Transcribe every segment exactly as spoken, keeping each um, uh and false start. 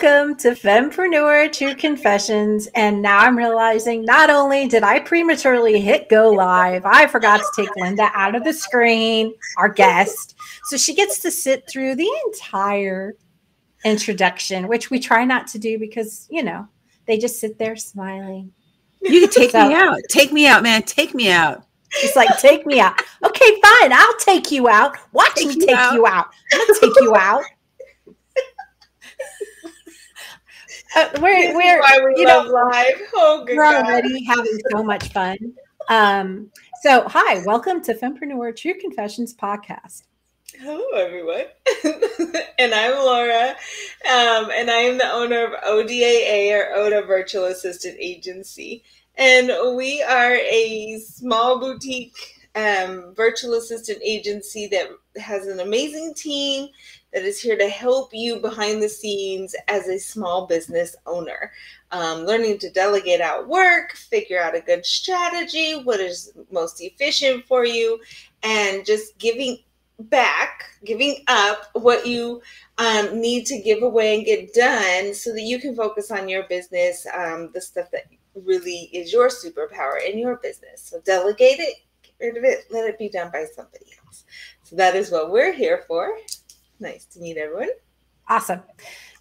Welcome to Fempreneur True Confessions. And now I'm realizing not only did I prematurely hit go live, I forgot to take Lynda out of the screen, our guest. So she gets to sit through the entire introduction, which we try not to do because, you know, they just sit there smiling. You can take so, me out. Take me out, man. Take me out. It's like, take me out. Okay, fine. I'll take you out. Watch take me you take out. you out. I'm going to take you out. Uh, we're, we're, we you know, live. Oh, good we're God. already having so much fun. Um, so, hi, welcome to Fempreneur True Confessions podcast. Hello, everyone. And I'm Laura, um, and I am the owner of O D A A, or O D A Virtual Assistant Agency. And we are a small boutique um, virtual assistant agency that has an amazing team that is here to help you behind the scenes as a small business owner. Um, learning to delegate out work, figure out a good strategy, what is most efficient for you, and just giving back, giving up what you um, need to give away and get done so that you can focus on your business, um, the stuff that really is your superpower in your business. So delegate it, get rid of it, let it be done by somebody else. So that is what we're here for. Nice to meet everyone. Awesome.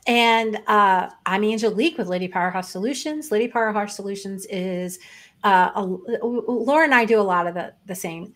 And uh, I'm Angelique with Lady Powerhouse Solutions. Lady Powerhouse Solutions is, uh, a, Laura and I do a lot of the, the same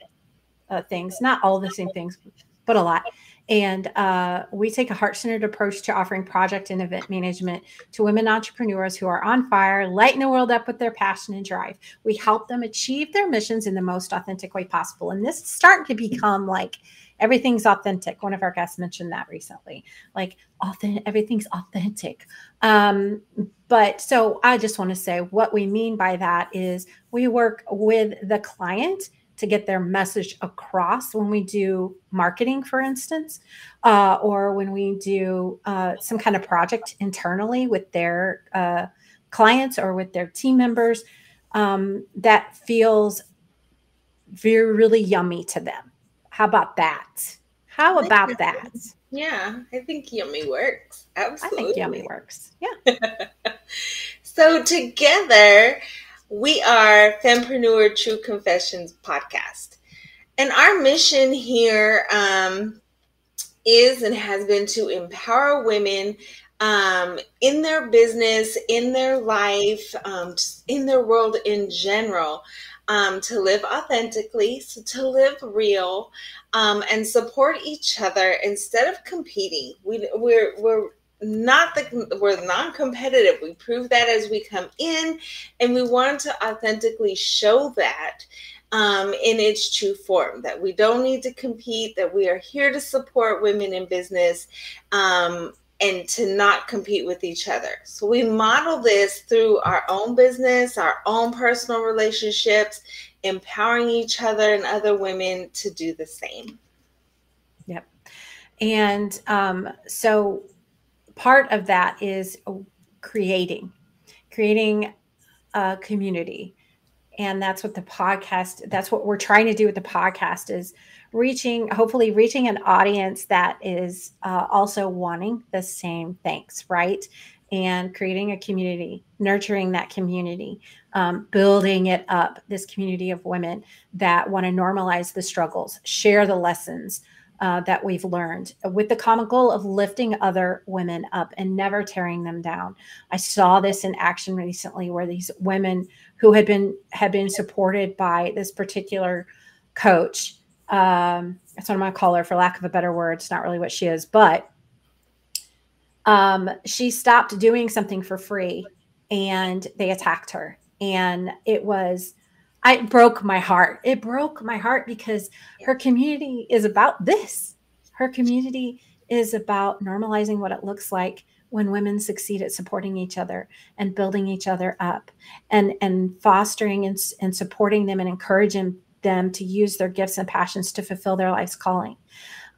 uh, things, not all the same things, but a lot. And uh, we take a heart-centered approach to offering project and event management to women entrepreneurs who are on fire, lighting the world up with their passion and drive. We help them achieve their missions in the most authentic way possible. And this is starting to become like, everything's authentic. One of our guests mentioned that recently, like authentic, everything's authentic. Um, but so I just want to say what we mean by that is we work with the client to get their message across when we do marketing, for instance, uh, or when we do uh, some kind of project internally with their uh, clients or with their team members um, that feels very, really yummy to them. How about that? How about that? Yeah, I think yummy works. Absolutely. I think yummy works. Yeah. So together, we are Fempreneur True Confessions podcast. And our mission here um, is and has been to empower women um, in their business, in their life, um, in their world in general. Um, to live authentically, so to live real, um, and support each other instead of competing. We, we're we're not the we're non-competitive. We prove that as we come in, and we want to authentically show that um, in its true form. That we don't need to compete. That we are here to support women in business. Um, and to not compete with each other. So we model this through our own business, our own personal relationships, empowering each other and other women to do the same. Yep. And um, so part of that is creating, creating a community. And that's what the podcast, that's what we're trying to do with the podcast is reaching, hopefully reaching an audience that is uh, also wanting the same things, right? And creating a community, nurturing that community, um, building it up, this community of women that want to normalize the struggles, share the lessons uh, that we've learned with the common goal of lifting other women up and never tearing them down. I saw this in action recently where these women who had been, had been supported by this particular coach. Um, that's what I'm going to call her for lack of a better word. It's not really what she is, but, um, she stopped doing something for free and they attacked her. And it was, I it broke my heart. It broke my heart because her community is about this. Her community is about normalizing what it looks like when women succeed at supporting each other and building each other up and, and fostering and, and supporting them and encouraging them to use their gifts and passions to fulfill their life's calling.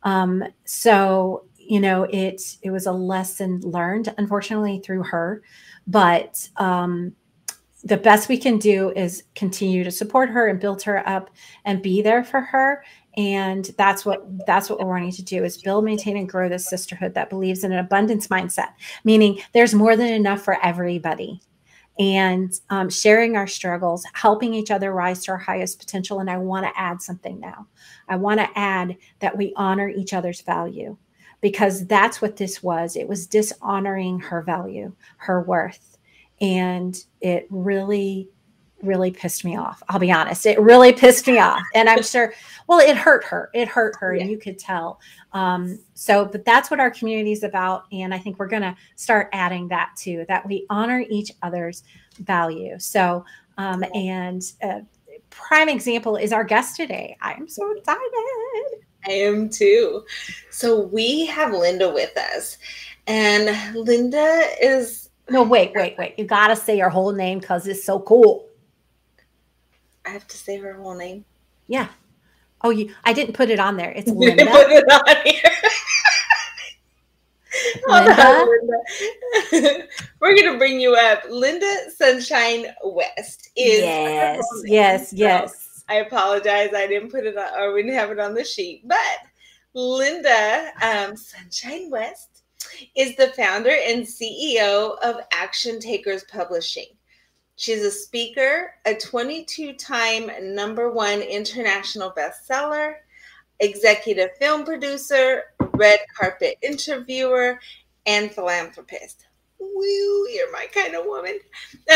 Um, so, you know, it, it was a lesson learned, unfortunately, through her. But um, the best we can do is continue to support her and build her up and be there for her And that's what that's what we're wanting to do, is build, maintain, and grow this sisterhood that believes in an abundance mindset, meaning there's more than enough for everybody. And um, sharing our struggles, helping each other rise to our highest potential. And I want to add something now. I want to add that we honor each other's value, because that's what this was. It was dishonoring her value, her worth. And it really, really pissed me off. I'll be honest. It really pissed me off. And I'm sure, well, it hurt her. It hurt her. Yeah. You could tell. Um, so, but that's what our community is about. And I think we're going to start adding that too, that we honor each other's value. So, um, and a prime example is our guest today. I'm so excited. I am too. So we have Lynda with us, and Lynda is... No, wait, wait, wait. You got to say your whole name, because it's so cool. I have to say her whole name. Yeah. Oh, you, I didn't put it on there. It's Lynda. You put it on here. Lynda. Lynda. We're going to bring you up. Lynda Sunshine West is... Yes, yes, so yes. I apologize. I didn't put it on, or we didn't have it on the sheet. But Lynda um, Sunshine West is the founder and C E O of Action Takers Publishing. She's a speaker, a twenty-two-time number one international bestseller, executive film producer, red carpet interviewer, and philanthropist. Woo, you're my kind of woman.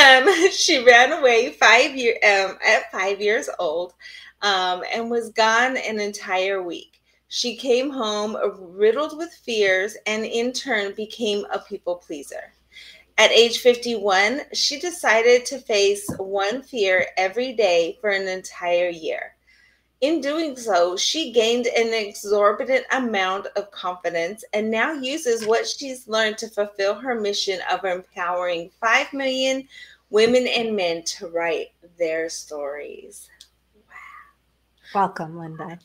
Um, she ran away five year, um, at five years old um, and was gone an entire week. She came home riddled with fears and in turn became a people pleaser. At age fifty-one, she decided to face one fear every day for an entire year. In doing so, she gained an exorbitant amount of confidence and now uses what she's learned to fulfill her mission of empowering five million women and men to write their stories. Wow. Welcome, Lynda.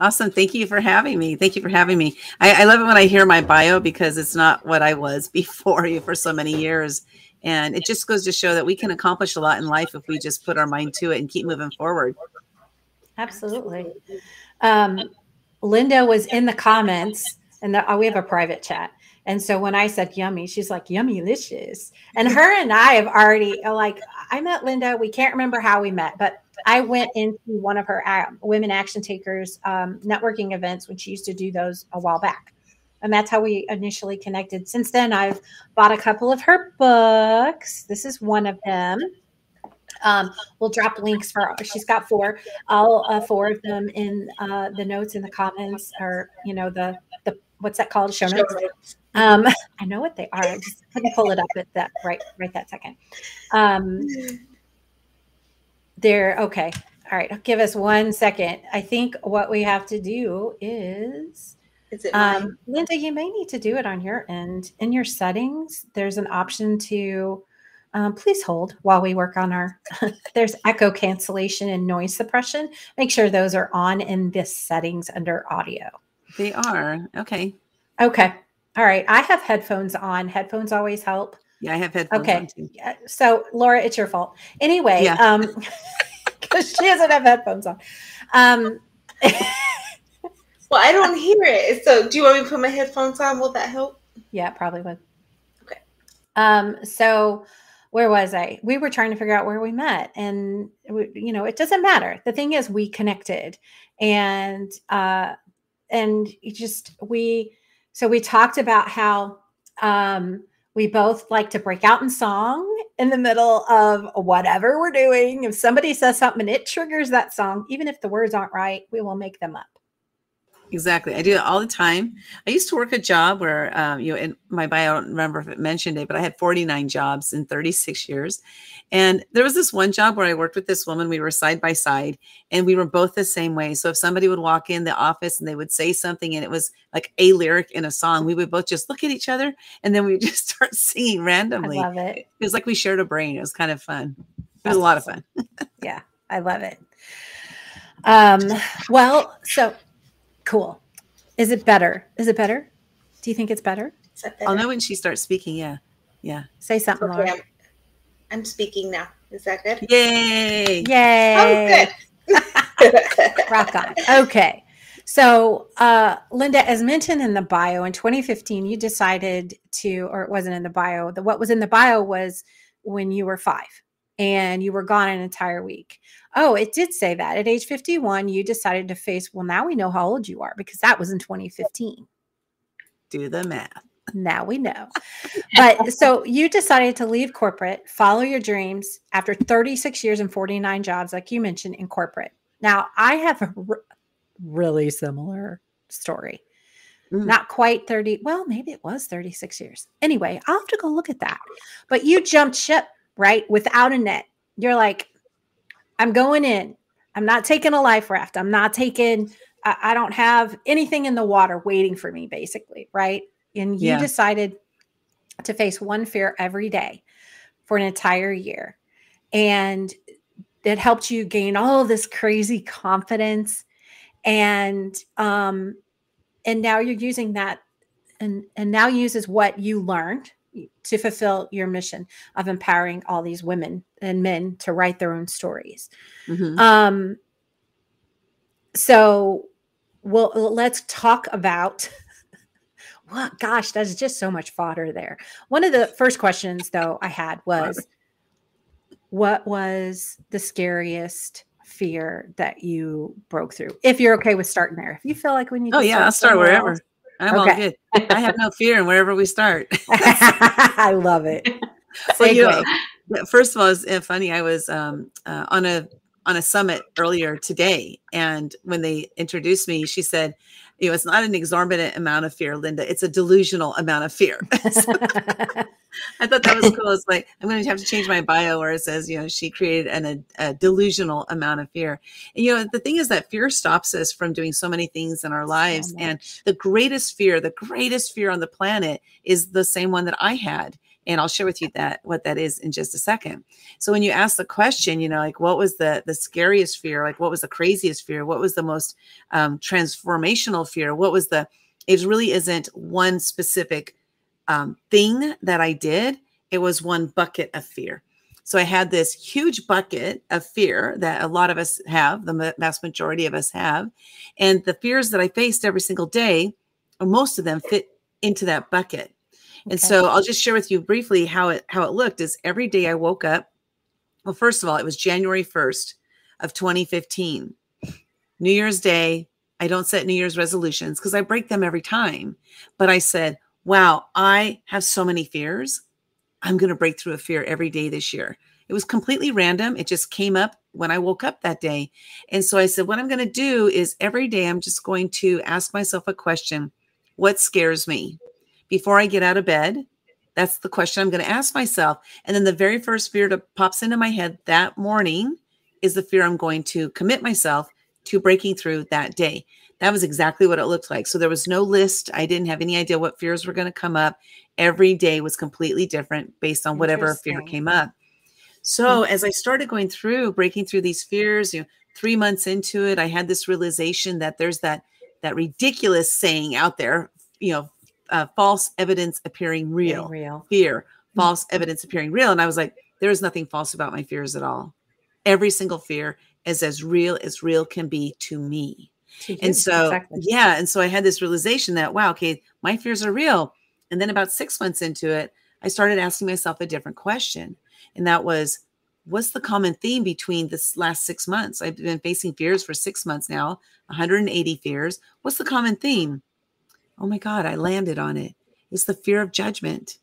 Awesome. Thank you for having me. Thank you for having me. I, I love it when I hear my bio, because it's not what I was before you for so many years. And it just goes to show that we can accomplish a lot in life if we just put our mind to it and keep moving forward. Absolutely. Um, Lynda was in the comments, and the, oh, we have a private chat. And so when I said yummy, she's like, yummy-licious. And her and I have already, like, I met Lynda. We can't remember how we met, but I went into one of her Women Action Takers um, networking events when she used to do those a while back. And that's how we initially connected. Since then, I've bought a couple of her books. This is one of them. Um, we'll drop links for, she's got four. I'll uh, forward them in uh, the notes in the comments, or, you know, the, the what's that called? Show notes. Show notes. Um, I know what they are. I just couldn't pull it up at that right, right that second. Um, There. Okay. All right. Give us one second. I think what we have to do is, is it um, Lynda, you may need to do it on your end. In your settings, there's an option to um, please hold while we work on our, there's echo cancellation and noise suppression. Make sure those are on in this settings under audio. They are. Okay. Okay. All right. I have headphones on. Headphones always help. Yeah, I have headphones okay. on too. So, Laura, it's your fault. Anyway, yeah. um, because she doesn't have headphones on. Um, well, I don't hear it. So, do you want me to put my headphones on? Will that help? Yeah, it probably would. Okay. Um, so, where was I? We were trying to figure out where we met. And, we, you know, it doesn't matter. The thing is, we connected. And, uh, and it just, we, so we talked about how, um, we both like to break out in song in the middle of whatever we're doing. If somebody says something and it triggers that song, even if the words aren't right, we will make them up. Exactly. I do it all the time. I used to work a job where, um, you know, in my bio, I don't remember if it mentioned it, but I had forty-nine jobs in thirty-six years. And there was this one job where I worked with this woman. We were side by side and we were both the same way. So if somebody would walk in the office and they would say something and it was like a lyric in a song, we would both just look at each other and then we would just start singing randomly. I love it. It was like we shared a brain. It was kind of fun. It was a lot of fun. Yeah, I love it. Um, well, so... Cool. Is it better? Is it better? Do you think it's better? better? I'll know when she starts speaking. Yeah. Yeah. Say something, Laura. Okay. I'm, I'm speaking now. Is that good? Yay. Yay. Oh, good. Rock on. Okay. So, uh, Lynda, as mentioned in the bio, in twenty fifteen, you decided to, or it wasn't in the bio, the, what was in the bio was when you were five and you were gone an entire week. Oh, it did say that. At age fifty-one, you decided to face, well, now we know how old you are because that was in twenty fifteen. Do the math. Now we know. But so you decided to leave corporate, follow your dreams after thirty-six years and forty-nine jobs, like you mentioned, in corporate. Now, I have a re- really similar story. Mm. Not quite thirty. Well, maybe it was thirty-six years. Anyway, I'll have to go look at that. But you jumped ship, right? Without a net. You're like, I'm going in. I'm not taking a life raft. I'm not taking, I, I don't have anything in the water waiting for me, basically, right? And you yeah. decided to face one fear every day for an entire year. And it helped you gain all of this crazy confidence. And, um, and now you're using that and, and now uses what you learned to fulfill your mission of empowering all these women and men to write their own stories. Mm-hmm. Um, so well, let's talk about well, gosh, that's just so much fodder there. One of the first questions, though, I had was, what was the scariest fear that you broke through? If you're okay with starting there. If you feel like we need to Oh, yeah, start I'll start wherever. Else. I'm okay. all good. I have no fear in wherever we start. I love it. So, you know, first of all, it's funny. I was um, uh, on a on a summit earlier today. And when they introduced me, she said, you know, it's not an exorbitant amount of fear, Lynda. It's a delusional amount of fear. So, I thought that was cool. It's like, I'm going to have to change my bio where it says, you know, she created an, a, a delusional amount of fear. And, you know, the thing is that fear stops us from doing so many things in our lives. So and the greatest fear, the greatest fear on the planet is the same one that I had. And I'll share with you that what that is in just a second. So when you ask the question, you know, like what was the the scariest fear? Like what was the craziest fear? What was the most um, transformational fear? What was the, it really isn't one specific um, thing that I did. It was one bucket of fear. So I had this huge bucket of fear that a lot of us have, the vast majority of us have. And the fears that I faced every single day, or most of them fit into that bucket. And okay. so I'll just share with you briefly how it how it looked is every day I woke up. Well, first of all, it was January first of twenty fifteen. New Year's Day. I don't set New Year's resolutions because I break them every time. But I said, wow, I have so many fears. I'm going to break through a fear every day this year. It was completely random. It just came up when I woke up that day. And so I said, what I'm going to do is every day I'm just going to ask myself a question. What scares me? Before I get out of bed, that's the question I'm going to ask myself. And then the very first fear that pops into my head that morning is the fear I'm going to commit myself to breaking through that day. That was exactly what it looked like. So there was no list. I didn't have any idea what fears were going to come up. Every day was completely different based on whatever fear came up. So as I started going through, breaking through these fears, you know, three months into it, I had this realization that there's that, that ridiculous saying out there, you know, Uh, false evidence appearing real, real. fear, false mm-hmm. evidence appearing real. And I was like, there is nothing false about my fears at all. Every single fear is as real as real can be to me. To and so, exactly. yeah. And so I had this realization that, wow, okay, my fears are real. And then about six months into it, I started asking myself a different question. And that was, what's the common theme between this last six months? I've been facing fears for six months now, one hundred eighty fears. What's the common theme? Oh my God, I landed on it. It's the fear of judgment.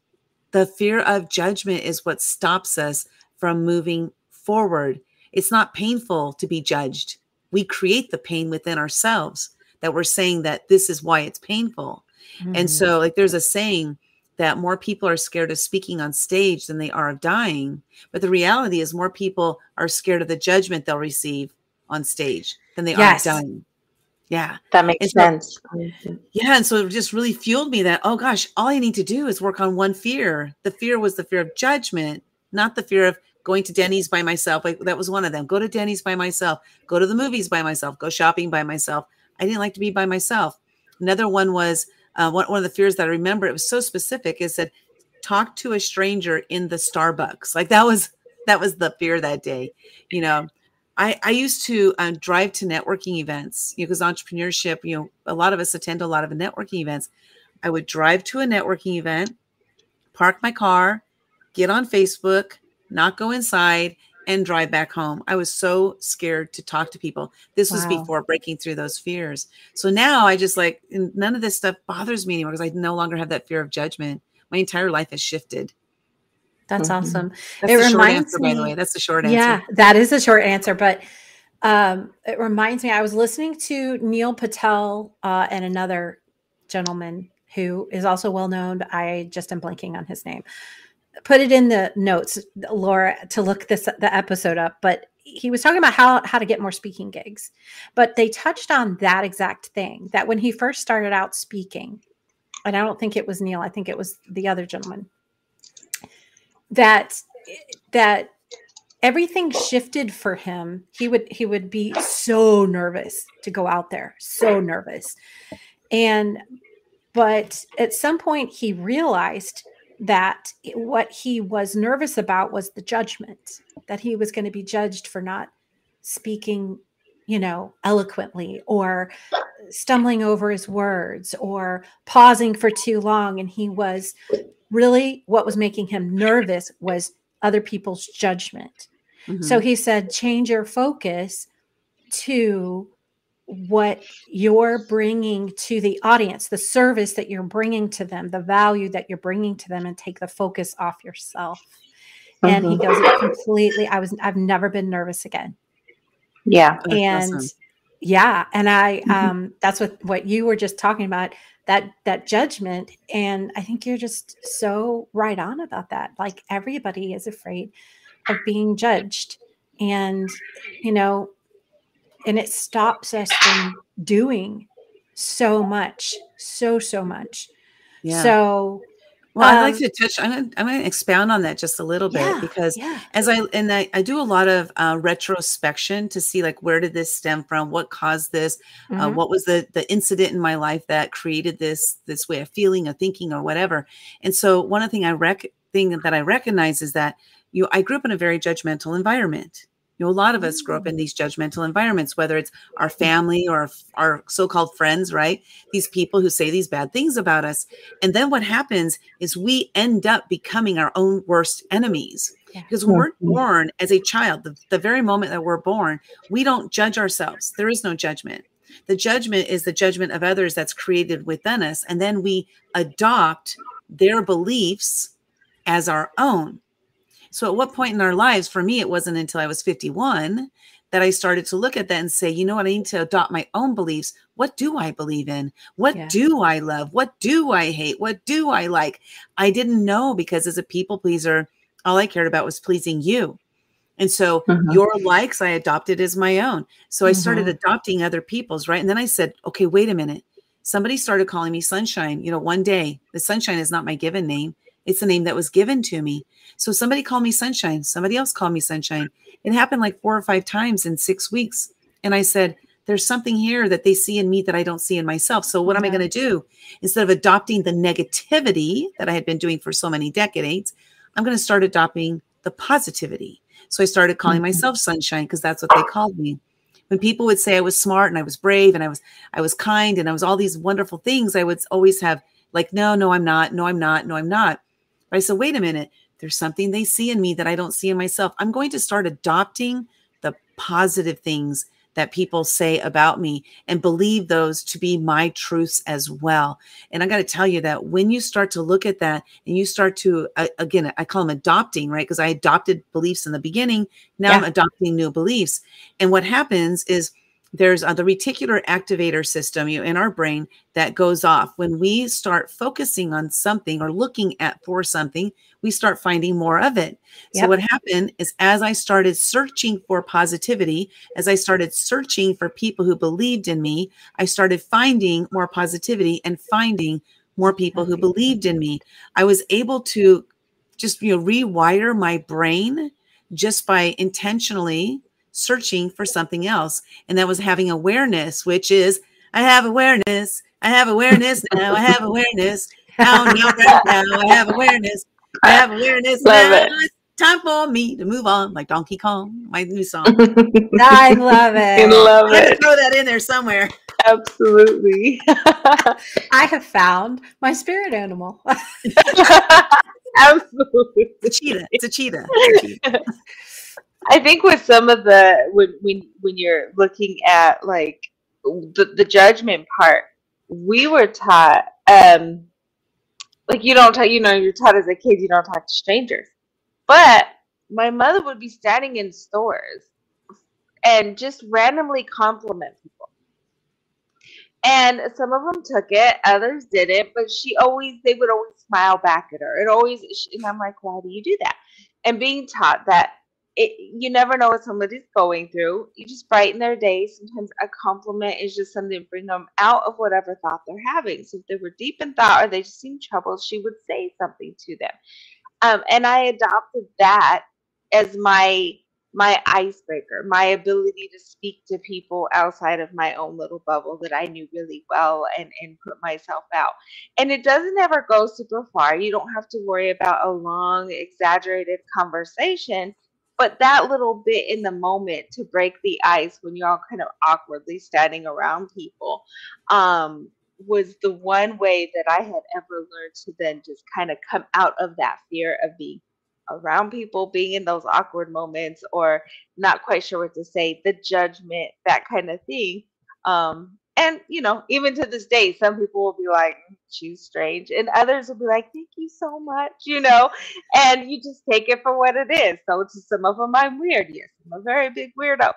The fear of judgment is what stops us from moving forward. It's not painful to be judged. We create the pain within ourselves that we're saying that this is why it's painful. Mm-hmm. And so like there's a saying that more people are scared of speaking on stage than they are of dying. But the reality is more people are scared of the judgment they'll receive on stage than they yes. are of dying. Yeah. That makes so, sense. Yeah. And so it just really fueled me that, oh gosh, all I need to do is work on one fear. The fear was the fear of judgment, not the fear of going to Denny's by myself. Like that was one of them. Go to Denny's by myself, go to the movies by myself, go shopping by myself. I didn't like to be by myself. Another one was uh, one, one of the fears that I remember. It was so specific. It said, talk to a stranger in the Starbucks. Like that was, that was the fear that day, you know? I, I used to uh, drive to networking events, you know, because entrepreneurship, you know, a lot of us attend a lot of networking events. I would drive to a networking event, park my car, get on Facebook, not go inside, and drive back home. I was so scared to talk to people. This wow. was before breaking through those fears. So now I just like, none of this stuff bothers me anymore because I no longer have that fear of judgment. My entire life has shifted. That's mm-hmm. awesome. That's it the reminds short answer, me, by the way. That's the short answer. Yeah, that is a short answer. But um, it reminds me, I was listening to Neil Patel uh, and another gentleman who is also well-known. I just am blanking on his name. Put it in the notes, Laura, to look this the episode up. But he was talking about how, how to get more speaking gigs. But they touched on that exact thing, that when he first started out speaking, and I don't think it was Neil, I think it was the other gentleman, that that everything shifted for him. He would he would be so nervous to go out there, so nervous. And but at some point he realized that what he was nervous about was the judgment, that he was going to be judged for not speaking, you know, eloquently or stumbling over his words or pausing for too long. And he was really, what was making him nervous was other people's judgment. Mm-hmm. So he said, change your focus to what you're bringing to the audience, the service that you're bringing to them, the value that you're bringing to them, and take the focus off yourself. Mm-hmm. And he goes, it completely, I was, I've never been nervous again. Yeah. And awesome. yeah. And I, mm-hmm. um, that's what, what you were just talking about, that, that judgment. And I think you're just so right on about that. Like, everybody is afraid of being judged, and, you know, and it stops us from doing so much, so, so much. Yeah. So, well, um, I'd like to touch, I'm going to, I'm going to expound on that just a little bit yeah, because yeah. as I, and I, I do a lot of uh, retrospection to see, like, where did this stem from? What caused this? Mm-hmm. Uh, what was the the incident in my life that created this, this way of feeling or thinking or whatever? And so one of the thing I rec thing that I recognize is that you, I grew up in a very judgmental environment. You know, a lot of us grow up in these judgmental environments, whether it's our family or our so-called friends, right? These people who say these bad things about us. And then what happens is we end up becoming our own worst enemies. Yeah. Because when we're born as a child, the, the very moment that we're born, we don't judge ourselves. There is no judgment. The judgment is the judgment of others that's created within us. And then we adopt their beliefs as our own. So at what point in our lives, for me, it wasn't until I was fifty-one that I started to look at that and say, you know what, I need to adopt my own beliefs. What do I believe in? What yeah. do I love? What do I hate? What do I like? I didn't know, because as a people pleaser, all I cared about was pleasing you. And so mm-hmm. your likes I adopted as my own. So I started mm-hmm. adopting other people's, right? And then I said, okay, wait a minute. Somebody started calling me Sunshine. You know, one day, the Sunshine is not my given name. It's the name that was given to me. So somebody called me Sunshine. Somebody else called me Sunshine. It happened like four or five times in six weeks. And I said, there's something here that they see in me that I don't see in myself. So what yeah. am I going to do? Instead of adopting the negativity that I had been doing for so many decades, I'm going to start adopting the positivity. So I started calling mm-hmm. myself Sunshine, because that's what they called me. When people would say I was smart and I was brave and I was I was kind and I was all these wonderful things, I would always have like, no, no, I'm not. No, I'm not. No, I'm not. But I said, wait a minute. There's something they see in me that I don't see in myself. I'm going to start adopting the positive things that people say about me and believe those to be my truths as well. And I got to tell you that when you start to look at that and you start to, uh, again, I call them adopting, right? Because I adopted beliefs in the beginning. Now yeah. I'm adopting new beliefs. And what happens is there's uh, the reticular activator system you, in our brain that goes off. When we start focusing on something or looking at for something, we start finding more of it. Yep. So what happened is, as I started searching for positivity, as I started searching for people who believed in me, I started finding more positivity and finding more people who believed in me. I was able to just, you know, rewire my brain just by intentionally searching for something else. And that was having awareness, which is, I have awareness. I have awareness now. I have awareness. Now, now, now, now I have awareness. I have awareness. Love now. It. Time for me to move on, like Donkey Kong, my new song. I love it. I love Let's it. Throw that in there somewhere. Absolutely. I have found my spirit animal. Absolutely. It's a cheetah. It's a cheetah. It's a cheetah. I think with some of the, when, when, when you're looking at like the, the judgment part, we were taught, um, like you don't talk, you know, you're taught as a kid, you don't talk to strangers. But my mother would be standing in stores and just randomly compliment people. And some of them took it, others didn't, but she always, they would always smile back at her. It always, and I'm like, why do you do that? And being taught that it, you never know what somebody's going through. You just brighten their day. Sometimes a compliment is just something to bring them out of whatever thought they're having. So if they were deep in thought or they just seemed troubled, she would say something to them. Um, and I adopted that as my my icebreaker, my ability to speak to people outside of my own little bubble that I knew really well and, and put myself out. And it doesn't ever go super far. You don't have to worry about a long, exaggerated conversation. But that little bit in the moment to break the ice when you're all kind of awkwardly standing around people um, was the one way that I had ever learned to then just kind of come out of that fear of being around people, being in those awkward moments or not quite sure what to say, the judgment, that kind of thing. Um, and, you know, even to this day, some people will be like, she's strange. And others will be like, thank you so much, you know, and you just take it for what it is. So to some of them, I'm weird. Yes, I'm a very big weirdo.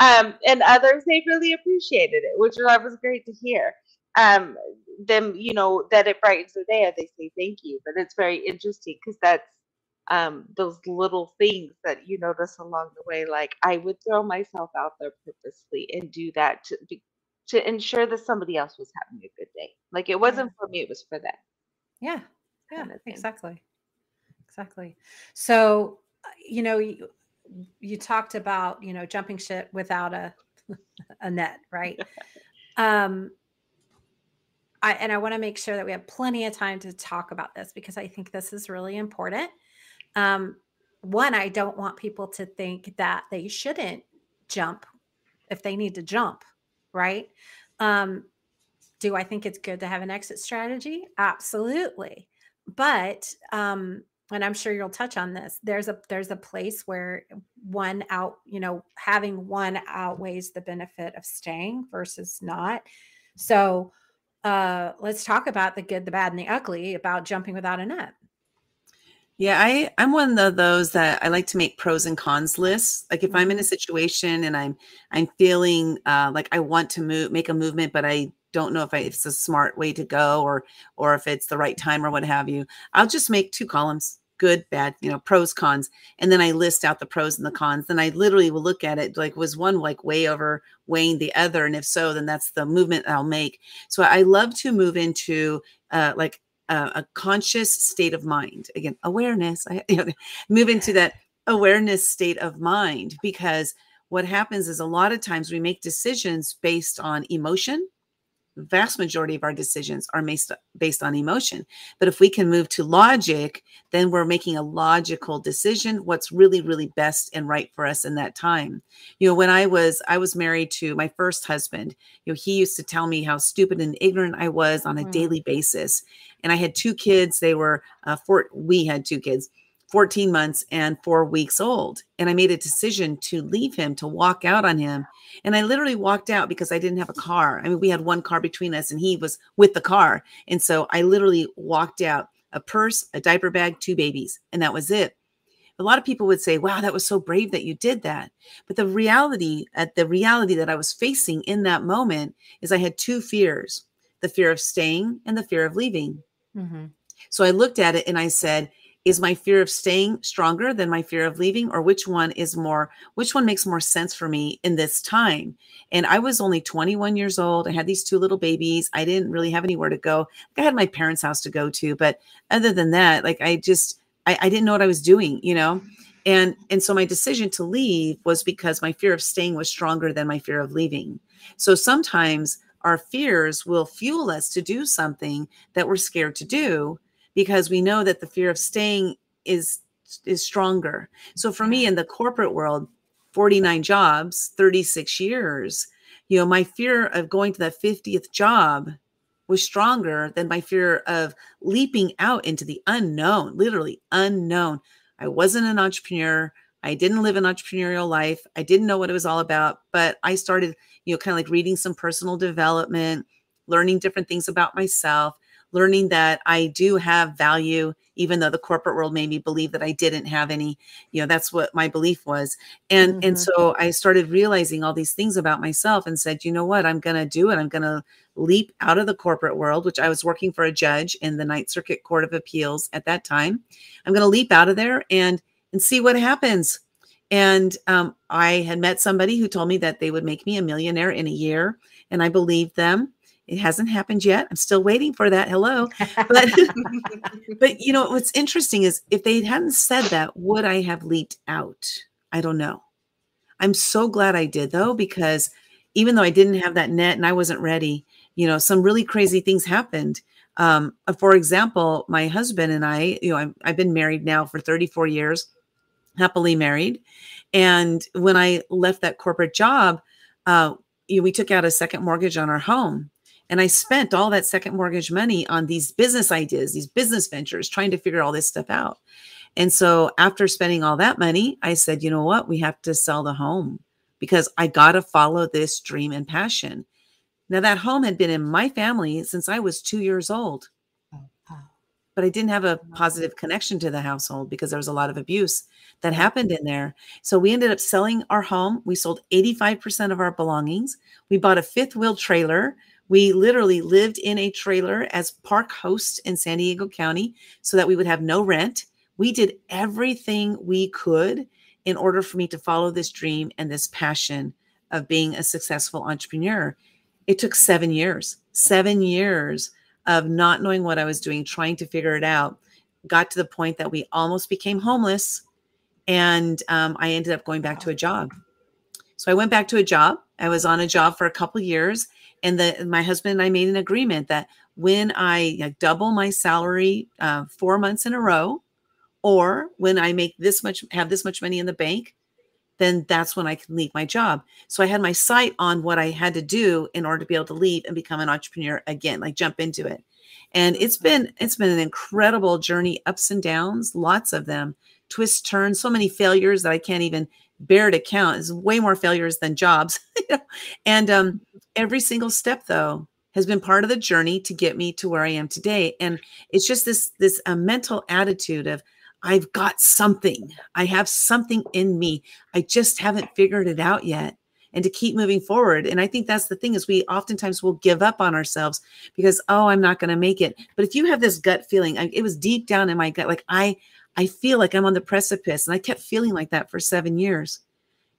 Um, and others, they really appreciated it, which was great to hear. Um, them, you know, that it brightens the day, they say thank you. But it's very interesting because that's um, those little things that you notice along the way. Like I would throw myself out there purposely and do that to to ensure that somebody else was having a good day. Like it wasn't for me, it was for them. Yeah, yeah, kind of exactly, exactly. So, you know, you, you talked about, you know, jumping ship without a, a net, right? um. I, and I want to make sure that we have plenty of time to talk about this because I think this is really important. Um, one, I don't want people to think that they shouldn't jump if they need to jump, right? Um, do I think it's good to have an exit strategy? Absolutely. But, um, and I'm sure you'll touch on this, there's a, there's a place where one out, you know, having one outweighs the benefit of staying versus not. So, Uh, let's talk about the good, the bad, and the ugly about jumping without a net. Yeah, I, I'm one of those that I like to make pros and cons lists. Like if I'm in a situation and I'm I'm feeling uh, like I want to move, make a movement, but I don't know if I, it's a smart way to go or or if it's the right time or what have you, I'll just make two columns. Good, bad, you know, pros, cons. And then I list out the pros and the cons. Then I literally will look at it. Like was one like way over weighing the other? And if so, then that's the movement I'll make. So I love to move into uh, like uh, a conscious state of mind. Again, awareness, I you know, move into that awareness state of mind, because what happens is a lot of times we make decisions based on emotion. The vast majority of our decisions are based on emotion. But if we can move to logic, then we're making a logical decision, what's really, really best and right for us in that time. You know, when I was, I was married to my first husband, you know, he used to tell me how stupid and ignorant I was on a mm-hmm. daily basis. And I had two kids. They were, uh, four, we had two kids, fourteen months and four weeks old. And I made a decision to leave him, to walk out on him. And I literally walked out because I didn't have a car. I mean, we had one car between us and he was with the car. And so I literally walked out, a purse, a diaper bag, two babies, and that was it. A lot of people would say, wow, that was so brave that you did that. But the reality at the reality that I was facing in that moment is I had two fears, the fear of staying and the fear of leaving. Mm-hmm. So I looked at it and I said, is my fear of staying stronger than my fear of leaving? Or which one is more, which one makes more sense for me in this time? And I was only twenty-one years old. I had these two little babies. I didn't really have anywhere to go. I had my parents' house to go to, but other than that, like I just, I, I didn't know what I was doing, you know? And, and so my decision to leave was because my fear of staying was stronger than my fear of leaving. So sometimes our fears will fuel us to do something that we're scared to do, because we know that the fear of staying is is stronger. So for me in the corporate world, forty-nine jobs, thirty-six years, you know, my fear of going to the fiftieth job was stronger than my fear of leaping out into the unknown, literally unknown. I wasn't an entrepreneur. I didn't live an entrepreneurial life. I didn't know what it was all about, but I started, you know, kind of like reading some personal development, learning different things about myself, learning that I do have value, even though the corporate world made me believe that I didn't have any. You know, that's what my belief was. And mm-hmm. and so I started realizing all these things about myself and said, you know what, I'm going to do it. I'm going to leap out of the corporate world, which I was working for a judge in the Ninth Circuit Court of Appeals at that time. I'm going to leap out of there and and see what happens. And um, I had met somebody who told me that they would make me a millionaire in a year. And I believed them. It hasn't happened yet. I'm still waiting for that. Hello. But, but you know, what's interesting is if they hadn't said that, would I have leaped out? I don't know. I'm so glad I did though, because even though I didn't have that net and I wasn't ready, you know, some really crazy things happened. Um, for example, my husband and I, you know, I've, I've been married now for thirty-four years, happily married. And when I left that corporate job, uh, you know, we took out a second mortgage on our home. And I spent all that second mortgage money on these business ideas, these business ventures, trying to figure all this stuff out. And so after spending all that money, I said, you know what, we have to sell the home because I got to follow this dream and passion. Now that home had been in my family since I was two years old, but I didn't have a positive connection to the household because there was a lot of abuse that happened in there. So we ended up selling our home. We sold eighty-five percent of our belongings. We bought a fifth wheel trailer. We literally lived in a trailer as park hosts in San Diego County so that we would have no rent. We did everything we could in order for me to follow this dream and this passion of being a successful entrepreneur. It took seven years, seven years of not knowing what I was doing, trying to figure it out. Got to the point that we almost became homeless. And um, I ended up going back to a job. So I went back to a job. I was on a job for a couple of years. And the, my husband and I made an agreement that when I like, double my salary uh, four months in a row, or when I make this much, have this much money in the bank, then that's when I can leave my job. So I had my sight on what I had to do in order to be able to leave and become an entrepreneur again, like jump into it. And it's been, it's been an incredible journey, ups and downs, lots of them, twists, turns, so many failures that I can't even bear to count. Is way more failures than jobs. And um, every single step though has been part of the journey to get me to where I am today. And it's just this, this uh, mental attitude of I've got something, I have something in me. I just haven't figured it out yet. And to keep moving forward. And I think that's the thing is we oftentimes will give up on ourselves because, oh, I'm not going to make it. But if you have this gut feeling, I, it was deep down in my gut. Like I, I feel like I'm on the precipice, and I kept feeling like that for seven years.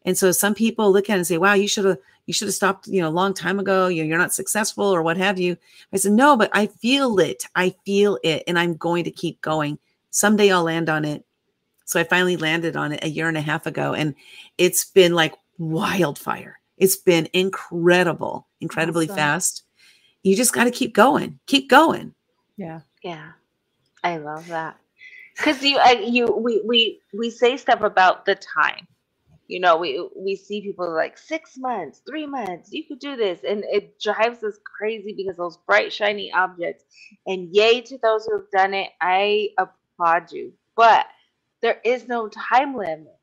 And so some people look at it and say, wow, you should have, you should have stopped, you know, a long time ago. You know, you're not successful or what have you. I said, no, but I feel it. I feel it. And I'm going to keep going. Someday I'll land on it. So I finally landed on it a year and a half ago. And it's been like wildfire. It's been incredible, incredibly awesome. Fast. You just got to keep going, keep going. Yeah. Yeah. I love that. Because you, uh, you, we, we, we say stuff about the time, you know, we, we see people like six months, three months, you could do this. And it drives us crazy because those bright, shiny objects, and yay to those who have done it. I applaud you, but there is no time limit.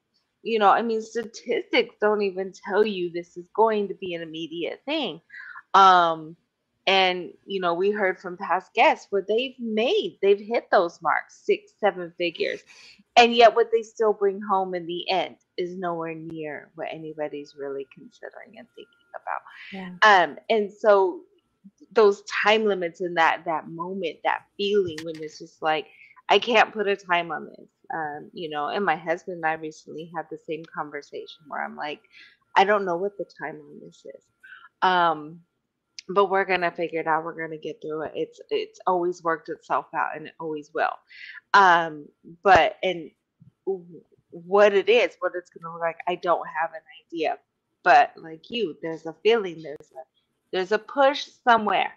You know, I mean, statistics don't even tell you this is going to be an immediate thing. Um, And, you know, we heard from past guests what they've made. They've hit those marks, six, seven figures. And yet what they still bring home in the end is nowhere near what anybody's really considering and thinking about. Yeah. Um, and so those time limits and that that moment, that feeling when it's just like, I can't put a time on this. Um, you know, and my husband and I recently had the same conversation where I'm like, I don't know what the time on this is. Um But we're going to figure it out. We're going to get through it. It's it's always worked itself out, and it always will. Um, but and what it is, what it's going to look like, I don't have an idea. But like you, there's a feeling, there's a, there's a push somewhere.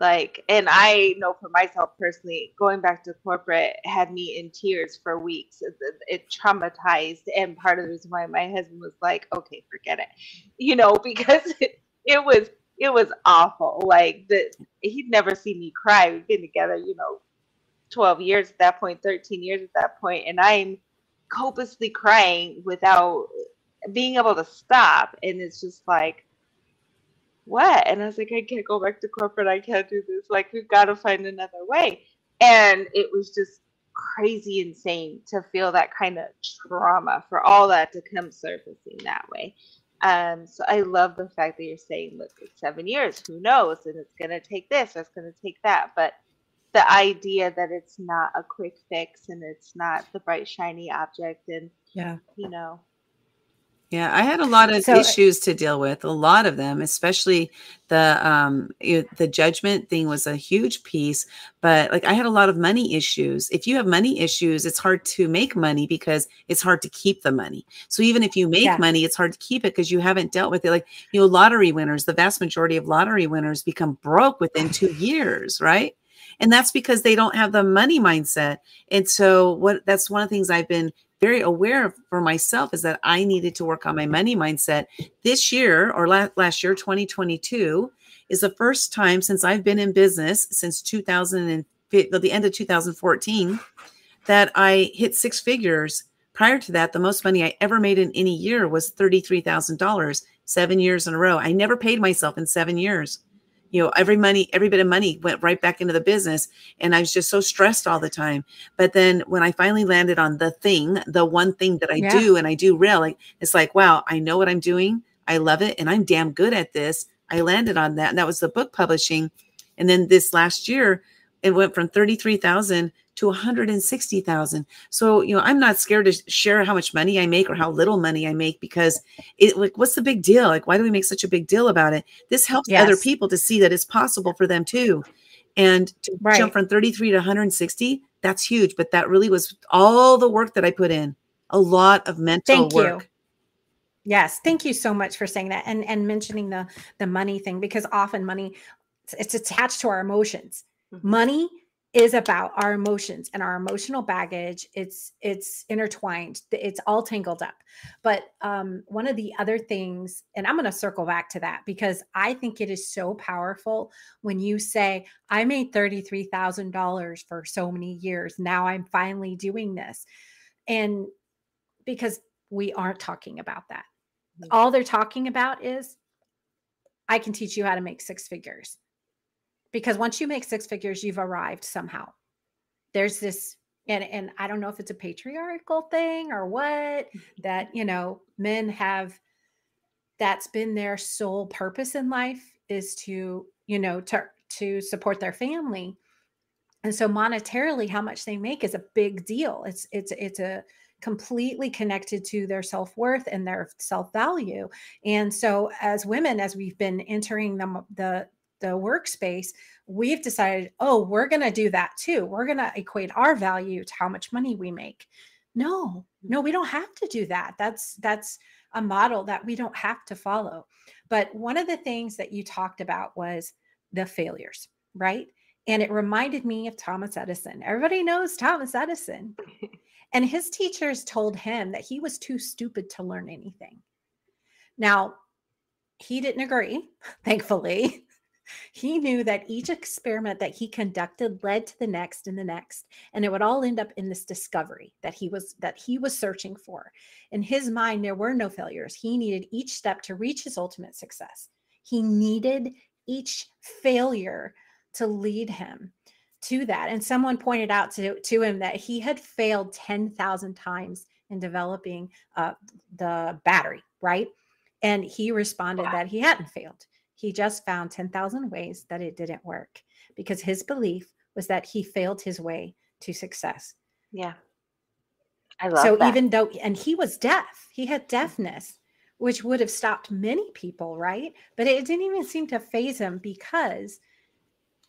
Like, and I know for myself personally, going back to corporate had me in tears for weeks. It, it traumatized. And part of the reason why my husband was like, okay, forget it, you know, because it, it was, it was awful. Like, the, he'd never seen me cry. We've been together, you know, twelve years at that point, thirteen years at that point. And I'm copiously crying without being able to stop. And it's just like, what? And I was like, I can't go back to corporate. I can't do this. Like, we've got to find another way. And it was just crazy insane to feel that kind of trauma, for all that to come surfacing that way. Um, so I love the fact that you're saying, look, it's seven years, who knows? And it's going to take this, it's going to take that. But the idea that it's not a quick fix and it's not the bright, shiny object, and, yeah, you know. Yeah, I had a lot of so, issues to deal with, a lot of them, especially the um, it, the judgment thing was a huge piece. But like, I had a lot of money issues. If you have money issues, it's hard to make money because it's hard to keep the money. So even if you make yeah. money, it's hard to keep it because you haven't dealt with it. Like, you know, lottery winners, the vast majority of lottery winners become broke within two years, right? And that's because they don't have the money mindset. And so what that's one of the things I've been very aware of for myself is that I needed to work on my money mindset this year, or la- last year, twenty twenty-two is the first time since I've been in business since two thousand and the end of twenty fourteen that I hit six figures. Prior to that, the most money I ever made in any year was thirty-three thousand dollars, seven years in a row. I never paid myself in seven years. You know, every money, every bit of money went right back into the business. And I was just so stressed all the time. But then when I finally landed on the thing, the one thing that I yeah. do, and I do really, it's like, wow, I know what I'm doing. I love it. And I'm damn good at this. I landed on that. And that was the book publishing. And then this last year, it went from thirty-three thousand to one hundred sixty thousand. So, you know, I'm not scared to share how much money I make or how little money I make, because it, like, what's the big deal? Like, why do we make such a big deal about it? This helps yes. other people to see that it's possible for them too. And to right. jump from thirty-three to one hundred sixty, that's huge. But that really was all the work that I put in, a lot of mental Thank work. You. Yes. Thank you so much for saying that, and, and mentioning the, the money thing, because often money, it's attached to our emotions. Money is about our emotions and our emotional baggage. It's it's intertwined. It's all tangled up. But um, one of the other things, and I'm going to circle back to that, because I think it is so powerful when you say, I made thirty-three thousand dollars for so many years. Now I'm finally doing this. And because we aren't talking about that. Mm-hmm. All they're talking about is, I can teach you how to make six figures. Because once you make six figures, you've arrived somehow. There's this, and, and I don't know if it's a patriarchal thing or what, that, you know, men have, that's been their sole purpose in life, is to, you know, to, to support their family. And so monetarily, how much they make is a big deal. It's, it's, it's a completely connected to their self-worth and their self-value. And so as women, as we've been entering the, the, the workspace, we've decided, oh, we're going to do that too. We're going to equate our value to how much money we make. No, no, we don't have to do that. That's, that's a model that we don't have to follow. But one of the things that you talked about was the failures, right? And it reminded me of Thomas Edison. Everybody knows Thomas Edison. And his teachers told him that he was too stupid to learn anything. Now, he didn't agree, thankfully. He knew that each experiment that he conducted led to the next and the next, and it would all end up in this discovery that he was, that he was searching for. In his mind, there were no failures. He needed each step to reach his ultimate success. He needed each failure to lead him to that. And someone pointed out to, to him that he had failed ten thousand times in developing uh, the battery, right? And he responded wow. that he hadn't failed. He just found ten thousand ways that it didn't work, because his belief was that he failed his way to success. Yeah. I love so that. So even though, and he was deaf, he had deafness, which would have stopped many people, right? But it didn't even seem to faze him, because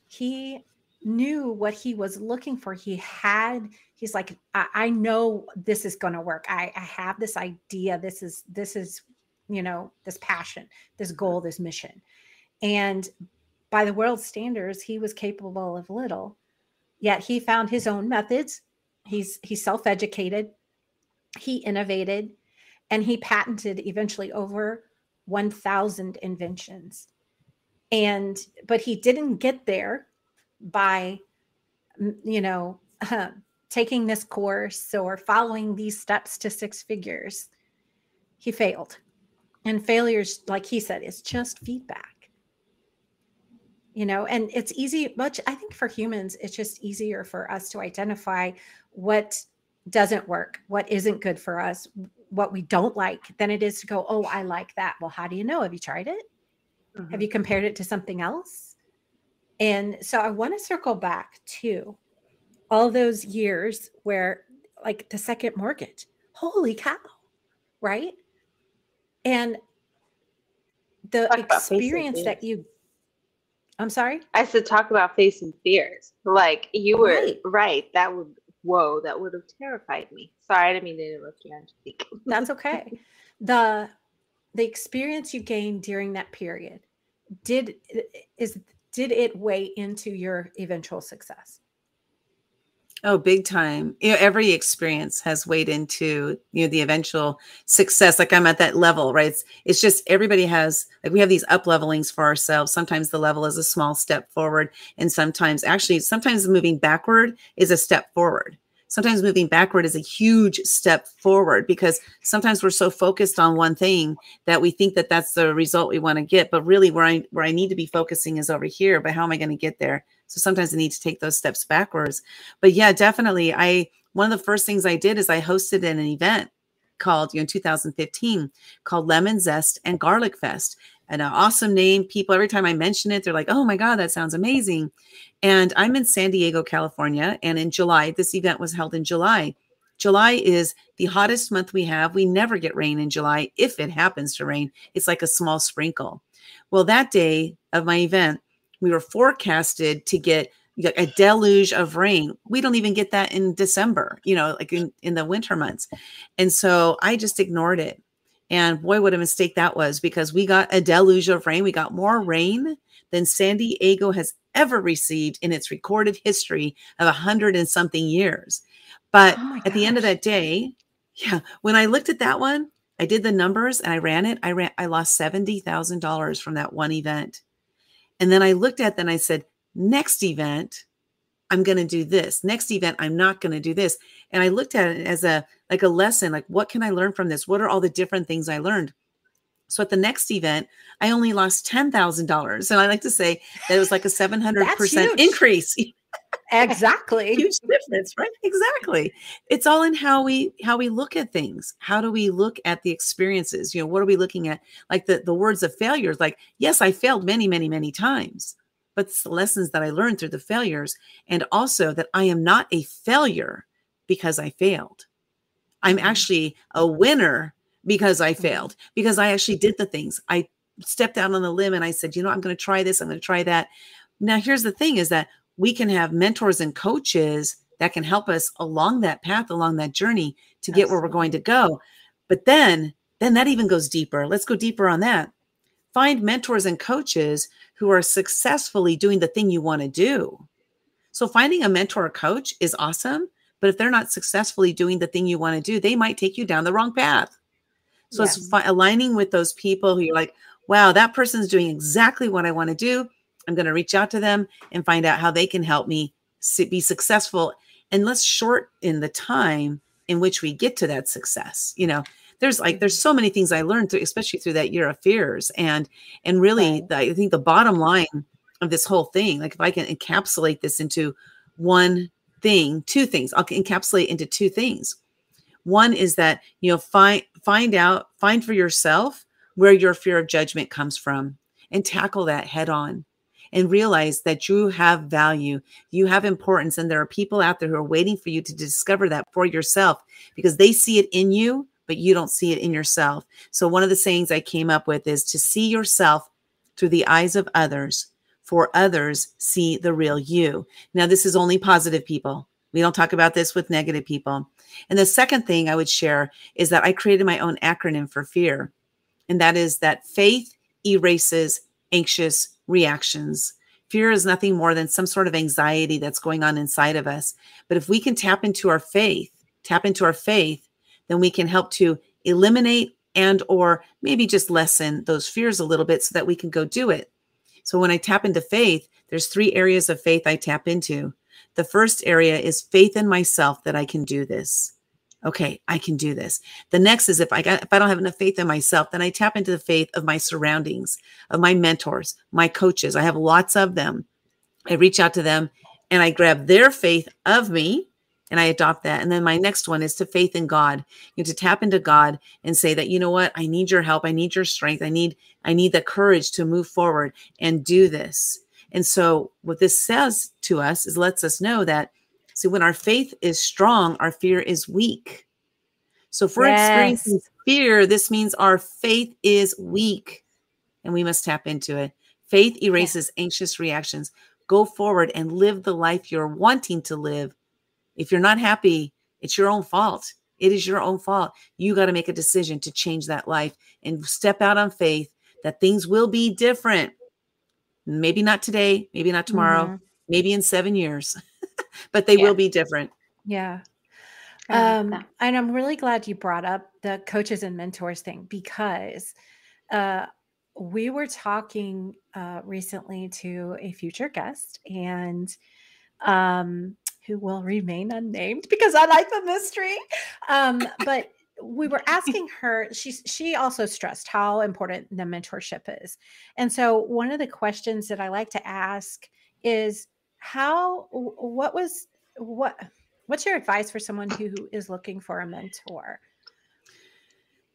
he knew what he was looking for. He had, he's like, I, I know this is going to work. I, I have this idea. This is, this is, you know, this passion, this goal, this mission. And by the world's standards, he was capable of little, yet he found his own methods. He's, he's self-educated, he innovated, and he patented eventually over one thousand inventions. And, but he didn't get there by, you know, uh, taking this course or following these steps to six figures. He failed. And failures, like he said, is just feedback, you know, and it's easy, much, I think for humans, it's just easier for us to identify what doesn't work, what isn't good for us, what we don't like, than it is to go, oh, I like that. Well, how do you know? Have you tried it? Mm-hmm. Have you compared it to something else? And so I want to circle back to all those years where, like, the second mortgage, holy cow, right? And the talk experience that you, I'm sorry? I said, talk about facing fears. Like, you were right. right. That would, whoa, that would have terrified me. Sorry, I didn't mean to interrupt you, Angelique. That's okay. The, the experience you gained during that period, did, is, did it weigh into your eventual success? Oh, big time. You know, every experience has weighed into, you know, the eventual success. Like, I'm at that level, right? It's, it's just, everybody has, like, we have these up levelings for ourselves. Sometimes the level is a small step forward. And sometimes actually, sometimes moving backward is a step forward. Sometimes moving backward is a huge step forward, because sometimes we're so focused on one thing that we think that that's the result we want to get. But really where I, where I need to be focusing is over here, but how am I going to get there? So sometimes I need to take those steps backwards. But yeah, definitely. I, one of the first things I did is I hosted an event called, you know, in two thousand fifteen called Lemon Zest and Garlic Fest. And an awesome name. People, every time I mention it, they're like, oh my God, that sounds amazing. And I'm in San Diego, California. And in July, this event was held in July. July is the hottest month we have. We never get rain in July. If it happens to rain, it's like a small sprinkle. Well, that day of my event, we were forecasted to get a deluge of rain. We don't even get that in December, you know, like in, in the winter months. And so I just ignored it. And boy, what a mistake that was, because we got a deluge of rain. We got more rain than San Diego has ever received in its recorded history of a hundred and something years. But oh my gosh, at the end of that day, yeah, when I looked at that one, I did the numbers and I ran it. I ran, I lost seventy thousand dollars from that one event. And then I looked at that and I said, next event, I'm going to do this. Next event, I'm not going to do this. And I looked at it as a, like a lesson, like, what can I learn from this? What are all the different things I learned? So at the next event, I only lost ten thousand dollars. And I like to say that it was like a seven hundred percent increase. Exactly. Huge difference, right? Exactly. It's all in how we, how we look at things. How do we look at the experiences? You know, what are we looking at? Like the, the words of failures, like, yes, I failed many, many, many times. But it's the lessons that I learned through the failures, and also that I am not a failure because I failed. I'm actually a winner because I failed, because I actually did the things. I stepped out on the limb and I said, you know, I'm going to try this. I'm going to try that. Now, here's the thing is that we can have mentors and coaches that can help us along that path, along that journey to get Absolutely. Where we're going to go. But then, then that even goes deeper. Let's go deeper on that. Find mentors and coaches who are successfully doing the thing you want to do. So finding a mentor or coach is awesome, but if they're not successfully doing the thing you want to do, they might take you down the wrong path. So yes. it's fi- aligning with those people who you're like, wow, that person's doing exactly what I want to do. I'm going to reach out to them and find out how they can help me be successful. And let's shorten the time in which we get to that success, you know. There's like, there's so many things I learned through, especially through that year of fears. And, and really, the, I think the bottom line of this whole thing, like if I can encapsulate this into one thing, two things, I'll encapsulate into two things. One is that, you know, find, find out, find for yourself where your fear of judgment comes from and tackle that head on. And realize that you have value, you have importance, and there are people out there who are waiting for you to discover that for yourself, because they see it in you, but you don't see it in yourself. So one of the sayings I came up with is to see yourself through the eyes of others, for others see the real you. Now, this is only positive people. We don't talk about this with negative people. And the second thing I would share is that I created my own acronym for fear. And that is that faith erases anxious reactions. Fear is nothing more than some sort of anxiety that's going on inside of us. But if we can tap into our faith, tap into our faith, then we can help to eliminate and or maybe just lessen those fears a little bit so that we can go do it. So when I tap into faith, there's three areas of faith I tap into. The first area is faith in myself that I can do this. Okay, I can do this. The next is if I got, if I don't have enough faith in myself, then I tap into the faith of my surroundings, of my mentors, my coaches. I have lots of them. I reach out to them and I grab their faith of me and I adopt that. And then my next one is to faith in God, you know, to tap into God and say that, you know what, I need your help. I need your strength. I need, I need the courage to move forward and do this. And so what this says to us is lets us know that, see, when our faith is strong, our fear is weak. So if we're yes. experiencing fear, this means our faith is weak and we must tap into it. Faith erases yes. anxious reactions. Go forward and live the life you're wanting to live. If you're not happy, it's your own fault. It is your own fault. You got to make a decision to change that life and step out on faith that things will be different. Maybe not today, maybe not tomorrow, mm-hmm. maybe in seven years. But they yeah. will be different. Yeah. Um, and I'm really glad you brought up the coaches and mentors thing, because uh, we were talking uh, recently to a future guest and um, who will remain unnamed because I like the mystery. Um, but we were asking her, she, she also stressed how important the mentorship is. And so one of the questions that I like to ask is, How, what was, what, what's your advice for someone who, who is looking for a mentor?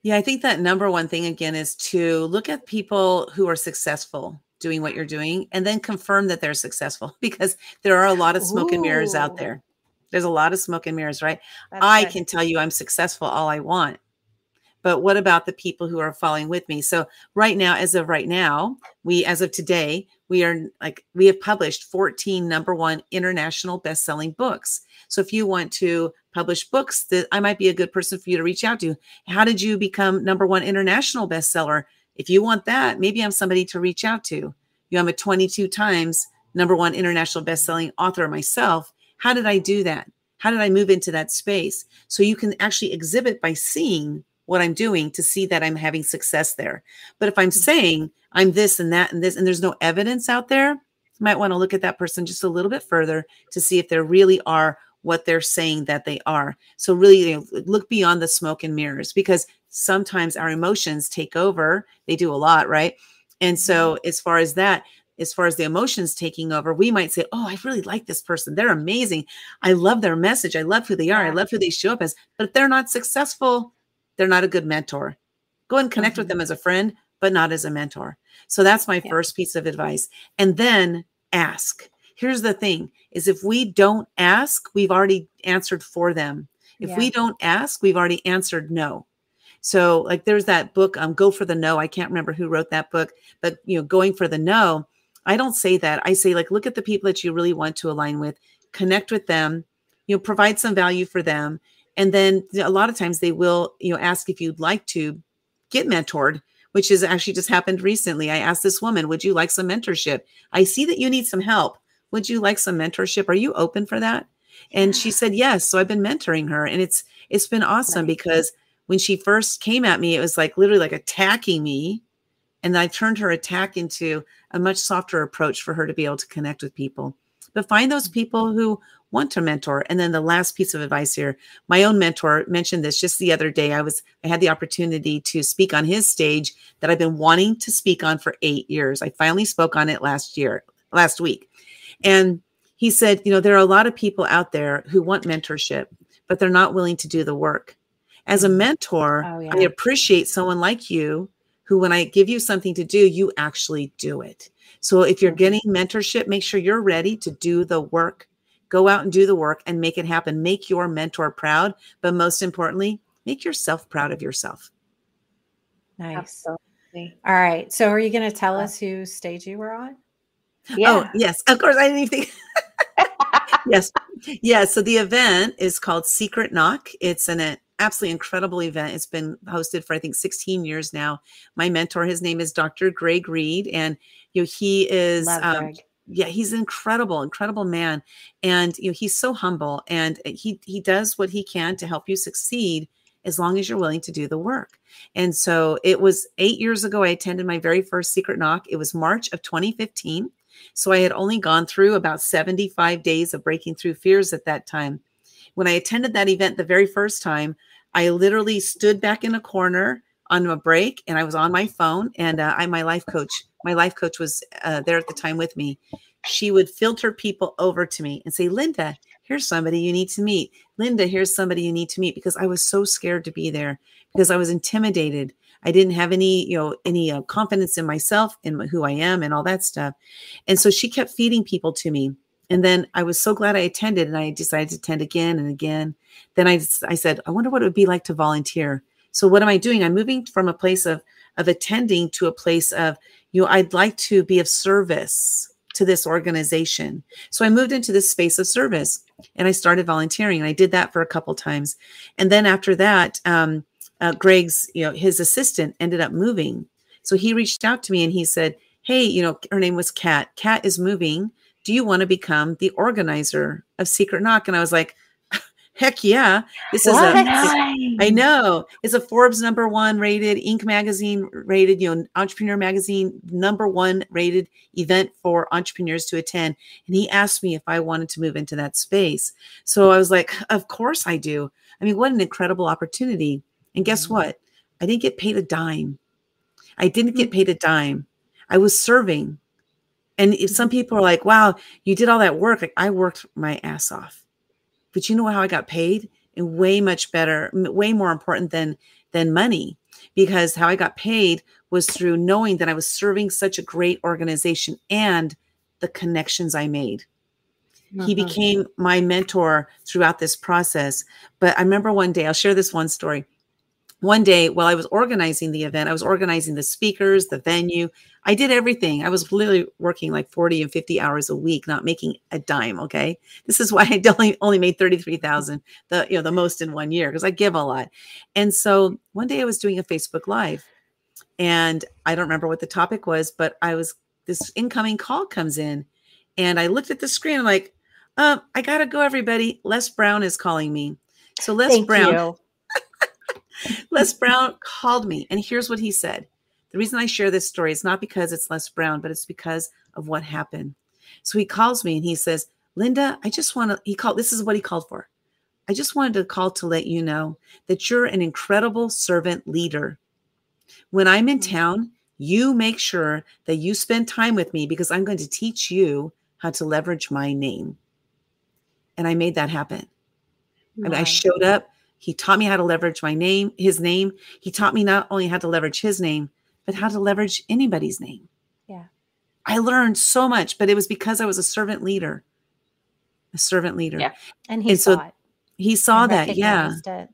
Yeah, I think that number one thing again is to look at people who are successful doing what you're doing and then confirm that they're successful, because there are a lot of smoke Ooh. and mirrors out there. There's a lot of smoke and mirrors, right? That's I good. can tell you I'm successful all I want, but what about the people who are following with me? So right now, as of right now, we, as of today, we are like, we have published fourteen number one international best-selling books. So if you want to publish books, that I might be a good person for you to reach out to. How did you become number one international bestseller? If you want that, maybe I'm somebody to reach out to. You know, I'm a twenty-two times number one international best-selling author myself. How did I do that? How did I move into that space? So you can actually exhibit by seeing what I'm doing to see that I'm having success there. But if I'm saying I'm this and that and this, and there's no evidence out there, you might want to look at that person just a little bit further to see if they really are what they're saying that they are. So really, you know, look beyond the smoke and mirrors, because sometimes our emotions take over. They do a lot, right? And so as far as that, as far as the emotions taking over, we might say, oh, I really like this person. They're amazing. I love their message. I love who they are. I love who they show up as. But if they're not successful, they're not a good mentor. Go and connect mm-hmm. with them as a friend, but not as a mentor. So that's my yeah. first piece of advice. And then ask. Here's the thing is if we don't ask, we've already answered for them. If yeah. we don't ask, we've already answered no. So like there's that book, um, Go for the No. I can't remember who wrote that book, but you know, going for the no, I don't say that. I say like, look at the people that you really want to align with, connect with them, you know, provide some value for them. And then a lot of times they will, you know, ask if you'd like to get mentored, which is actually just happened recently. I asked this woman, would you like some mentorship? I see that you need some help. Would you like some mentorship? Are you open for that? And yeah. she said, yes. So I've been mentoring her and it's, it's been awesome, right. because when she first came at me, it was like literally like attacking me. And I turned her attack into a much softer approach for her to be able to connect with people. But find those people who want to mentor. And then the last piece of advice here, my own mentor mentioned this just the other day. I was, I had the opportunity to speak on his stage that I've been wanting to speak on for eight years. I finally spoke on it last year, last week. And he said, you know, there are a lot of people out there who want mentorship, but they're not willing to do the work. As a mentor, oh, yeah. I appreciate someone like you who, when I give you something to do, you actually do it. So if you're getting mentorship, make sure you're ready to do the work. Go out and do the work and make it happen. Make your mentor proud. But most importantly, make yourself proud of yourself. Nice. Absolutely. All right. So are you going to tell us whose stage you were on? Yeah. Oh, yes. Of course. I didn't even think. Yes. Yeah. So the event is called Secret Knock. It's an absolutely incredible event. It's been hosted for, I think, sixteen years now. My mentor, his name is Doctor Greg Reid, and you know, he is... Love Greg. Um, yeah, he's an incredible, incredible man. And, you know, he's so humble, and he, he does what he can to help you succeed as long as you're willing to do the work. And so it was eight years ago, I attended my very first Secret Knock. It was March of twenty fifteen. So I had only gone through about seventy-five days of breaking through fears at that time. When I attended that event the very first time, I literally stood back in a corner on a break, and I was on my phone, and uh, I, my life coach, my life coach was uh, there at the time with me. She would filter people over to me and say, Lynda, here's somebody you need to meet. Lynda, here's somebody you need to meet, because I was so scared to be there, because I was intimidated. I didn't have any, you know, any uh, confidence in myself and who I am and all that stuff. And so she kept feeding people to me. And then I was so glad I attended, and I decided to attend again and again. Then I, I said, I wonder what it would be like to volunteer. So what am I doing? I'm moving from a place of, of attending to a place of, you know, I'd like to be of service to this organization. So I moved into this space of service, and I started volunteering, and I did that for a couple times. And then after that, um, uh, Greg's, you know, his assistant ended up moving. So he reached out to me, and he said, hey, you know, her name was Kat. Kat is moving. Do you want to become the organizer of Secret Knock? And I was like, heck yeah. This what? is a, I know, it's a Forbes number one rated, Inc magazine rated, you know, Entrepreneur magazine number one rated event for entrepreneurs to attend. And he asked me if I wanted to move into that space. So I was like, of course I do. I mean, what an incredible opportunity. And guess mm-hmm. what? I didn't get paid a dime. I didn't mm-hmm. get paid a dime. I was serving. And if some people are like, wow, you did all that work. Like, I worked my ass off, but you know how I got paid? And way much better, way more important than, than money, because how I got paid was through knowing that I was serving such a great organization and the connections I made. Uh-huh. He became my mentor throughout this process. But I remember one day, I'll share this one story. One day while I was organizing the event, I was organizing the speakers, the venue. I did everything. I was literally working like forty and fifty hours a week, not making a dime. Okay. This is why I only, only made thirty-three thousand, the, you know, the most in one year, because I give a lot. And so one day I was doing a Facebook Live, and I don't remember what the topic was, but I was, this incoming call comes in, and I looked at the screen. I'm like, um, I got to go, everybody. Les Brown is calling me. So Les Thank Brown. You. Les Brown called me, and here's what he said. The reason I share this story is not because it's Les Brown, but it's because of what happened. So he calls me, and he says, Lynda, I just want to, he called, this is what he called for. I just wanted to call to let you know that you're an incredible servant leader. When I'm in town, you make sure that you spend time with me, because I'm going to teach you how to leverage my name. And I made that happen. Wow. I mean, I showed up. He taught me how to leverage my name, his name. He taught me not only how to leverage his name, but how to leverage anybody's name. Yeah. I learned so much, but it was because I was a servant leader, a servant leader. Yeah. And he and saw so it. He saw that. Yeah. It.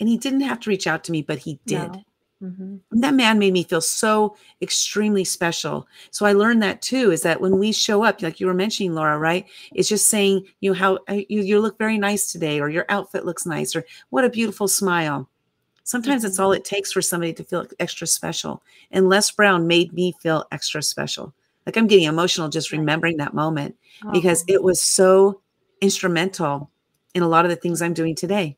And he didn't have to reach out to me, but he did. No. Mm-hmm. And that man made me feel so extremely special. So I learned that too, is that when we show up, like you were mentioning, Laura, right? It's just saying, you know, how you, you look very nice today, or your outfit looks nice, or what a beautiful smile. Sometimes it's all it takes for somebody to feel extra special. And Les Brown made me feel extra special. Like, I'm getting emotional just remembering that moment, oh. because it was so instrumental in a lot of the things I'm doing today.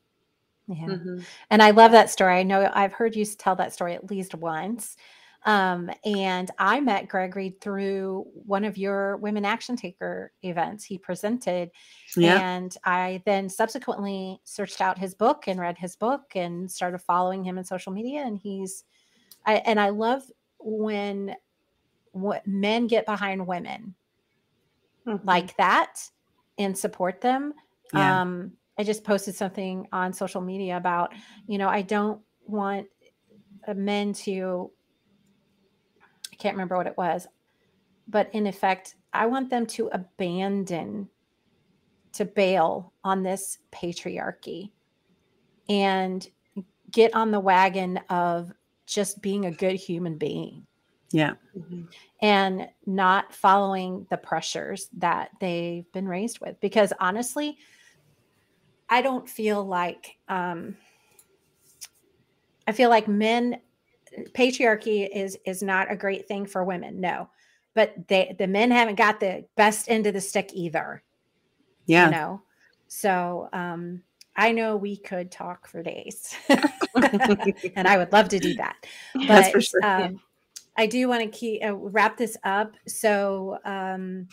Yeah. Mm-hmm. And I love that story. I know I've heard you tell that story at least once. Um, and I met Greg Reid through one of your Women Action Taker events. He presented, yeah. and I then subsequently searched out his book and read his book and started following him on social media. And he's, I, and I love when what men get behind women mm-hmm. like that and support them. Yeah. Um, I just posted something on social media about, you know, I don't want men to, I can't remember what it was, but in effect, I want them to abandon, to bail on this patriarchy and get on the wagon of just being a good human being. Yeah. Mm-hmm. And not following the pressures that they've been raised with, because honestly, I don't feel like, um, I feel like men, patriarchy is, is not a great thing for women. No, but they, the men haven't got the best end of the stick either. Yeah. You know? So um, I know we could talk for days and I would love to do that. But that's for sure. um, yeah. I do want to keep uh, wrap this up. So um,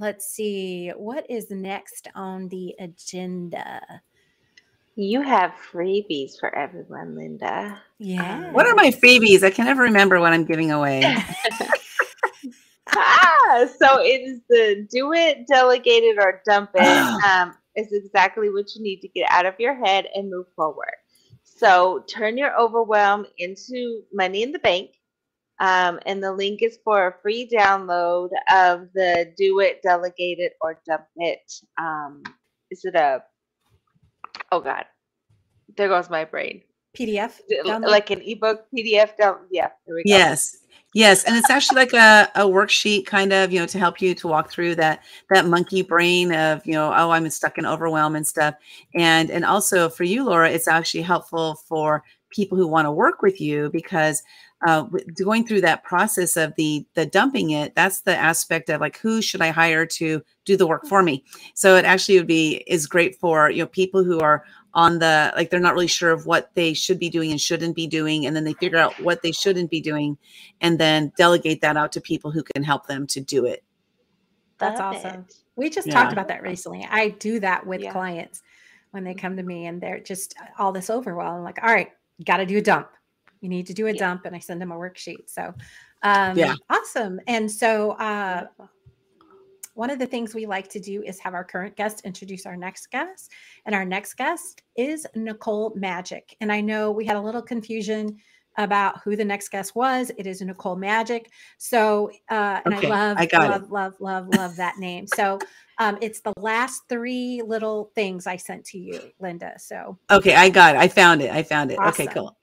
let's see, what is next on the agenda? You have freebies for everyone, Lynda. Yeah. What are my freebies? I can never remember what I'm giving away. ah, so it is the Do It, Delegate It, or Dump It. Um, it's exactly what you need to get out of your head and move forward. So turn your overwhelm into money in the bank. Um, and the link is for a free download of the Do It, Delegate It, or Dump It. Um, is it a Oh God, there goes my brain. P D F, download. Like an ebook P D F. Down, yeah, there we go. Yes, yes, and it's actually like a, a worksheet, kind of, you know, to help you to walk through that that monkey brain of, you know, oh, I'm stuck in overwhelm and stuff. And and also for you, Laura, it's actually helpful for people who want to work with you, because uh, going through that process of the the dumping it, that's the aspect of like, who should I hire to do the work for me? So it actually would be is great for, you know, people who are on the, like, they're not really sure of what they should be doing and shouldn't be doing. And then they figure out what they shouldn't be doing and then delegate that out to people who can help them to do it. That's Love awesome. It. We just yeah. talked about that recently. I do that with yeah. clients when they come to me and they're just all this overwhelmed. I'm like, all right, you got to do a dump. You need to do a yeah. dump. And I send them a worksheet. So um, yeah. awesome. And so uh, one of the things we like to do is have our current guest introduce our next guest. And our next guest is Nicole Magic. And I know we had a little confusion about who the next guest was. It is Nicole Magic. So uh, and okay. I love, I got love, it. love, love, love that name. So um, it's the last three little things I sent to you, Lynda. So. Okay. I got it. I found it. I found it. Awesome. Okay, cool.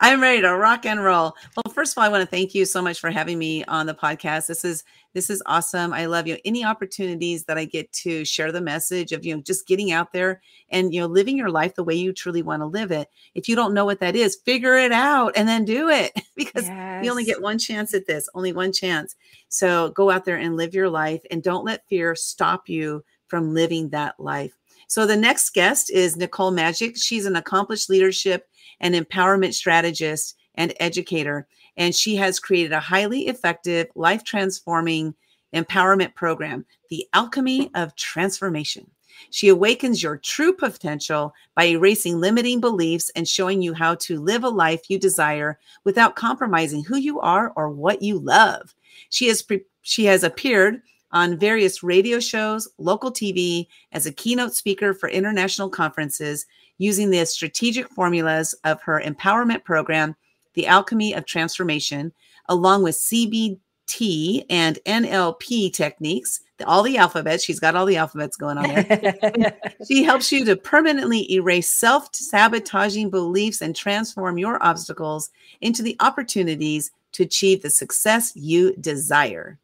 I'm ready to rock and roll. Well, first of all, I want to thank you so much for having me on the podcast. This is, this is awesome. I love you. Any opportunities that I get to share the message of, you know, just getting out there and, you know, living your life the way you truly want to live it. If you don't know what that is, figure it out and then do it, because yes. you only get one chance at this, only one chance. So go out there and live your life, and don't let fear stop you from living that life. So the next guest is Nicole Magic. She's an accomplished leadership and empowerment strategist and educator. And she has created a highly effective, life-transforming empowerment program, the Alchemy of Transformation. She awakens your true potential by erasing limiting beliefs and showing you how to live a life you desire without compromising who you are or what you love. She has, pre- she has appeared on various radio shows, local T V, as a keynote speaker for international conferences, using the strategic formulas of her empowerment program, the Alchemy of Transformation, along with C B T and N L P techniques, all the alphabets. She's got all the alphabets going on there. She helps you to permanently erase self-sabotaging beliefs and transform your obstacles into the opportunities to achieve the success you desire.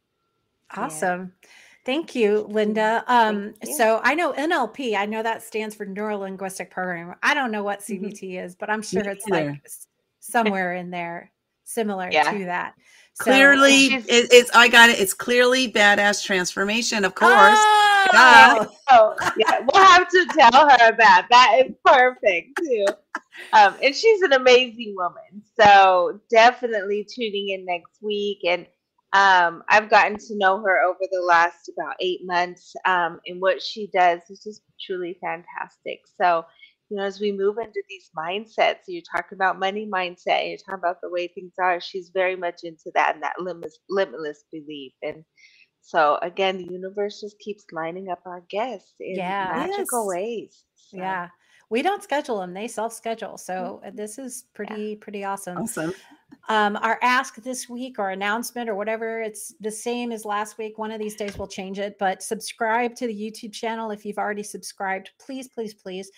Awesome. Yeah. Thank you, Lynda. Um, Thank you. So I know N L P, I know that stands for Neuro-Linguistic Programming. I don't know what C B T mm-hmm. is, but I'm sure it's yeah. like somewhere in there similar yeah. to that. So, clearly, it, it's, I got it. It's clearly badass transformation, of course. Oh, yeah. Oh, yeah. We'll have to tell her about that. It's perfect, too. Um, and she's an amazing woman. So definitely tuning in next week. And Um, I've gotten to know her over the last about eight months, um, and what she does is just truly fantastic. So, you know, as we move into these mindsets, you're talking about money mindset, and you're talking about the way things are. She's very much into that and that limitless, limitless belief. And so, again, the universe just keeps lining up our guests in yeah, magical yes. ways. So. Yeah. We don't schedule them. They self-schedule. So this is pretty, yeah. pretty awesome. Awesome. Um, our ask this week or announcement or whatever, it's the same as last week. One of these days we'll change it, but subscribe to the YouTube channel. If you've already subscribed, please, please, please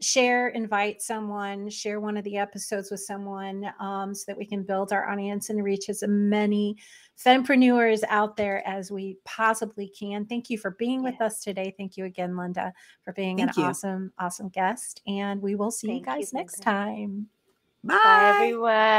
share, invite someone, share one of the episodes with someone, um, so that we can build our audience and reach as many fempreneurs out there as we possibly can. Thank you for being yeah. with us today. Thank you again, Lynda, for being Thank an you. awesome, awesome guest. And we will see Thank you guys you, next Lynda. time. Bye, Bye everyone.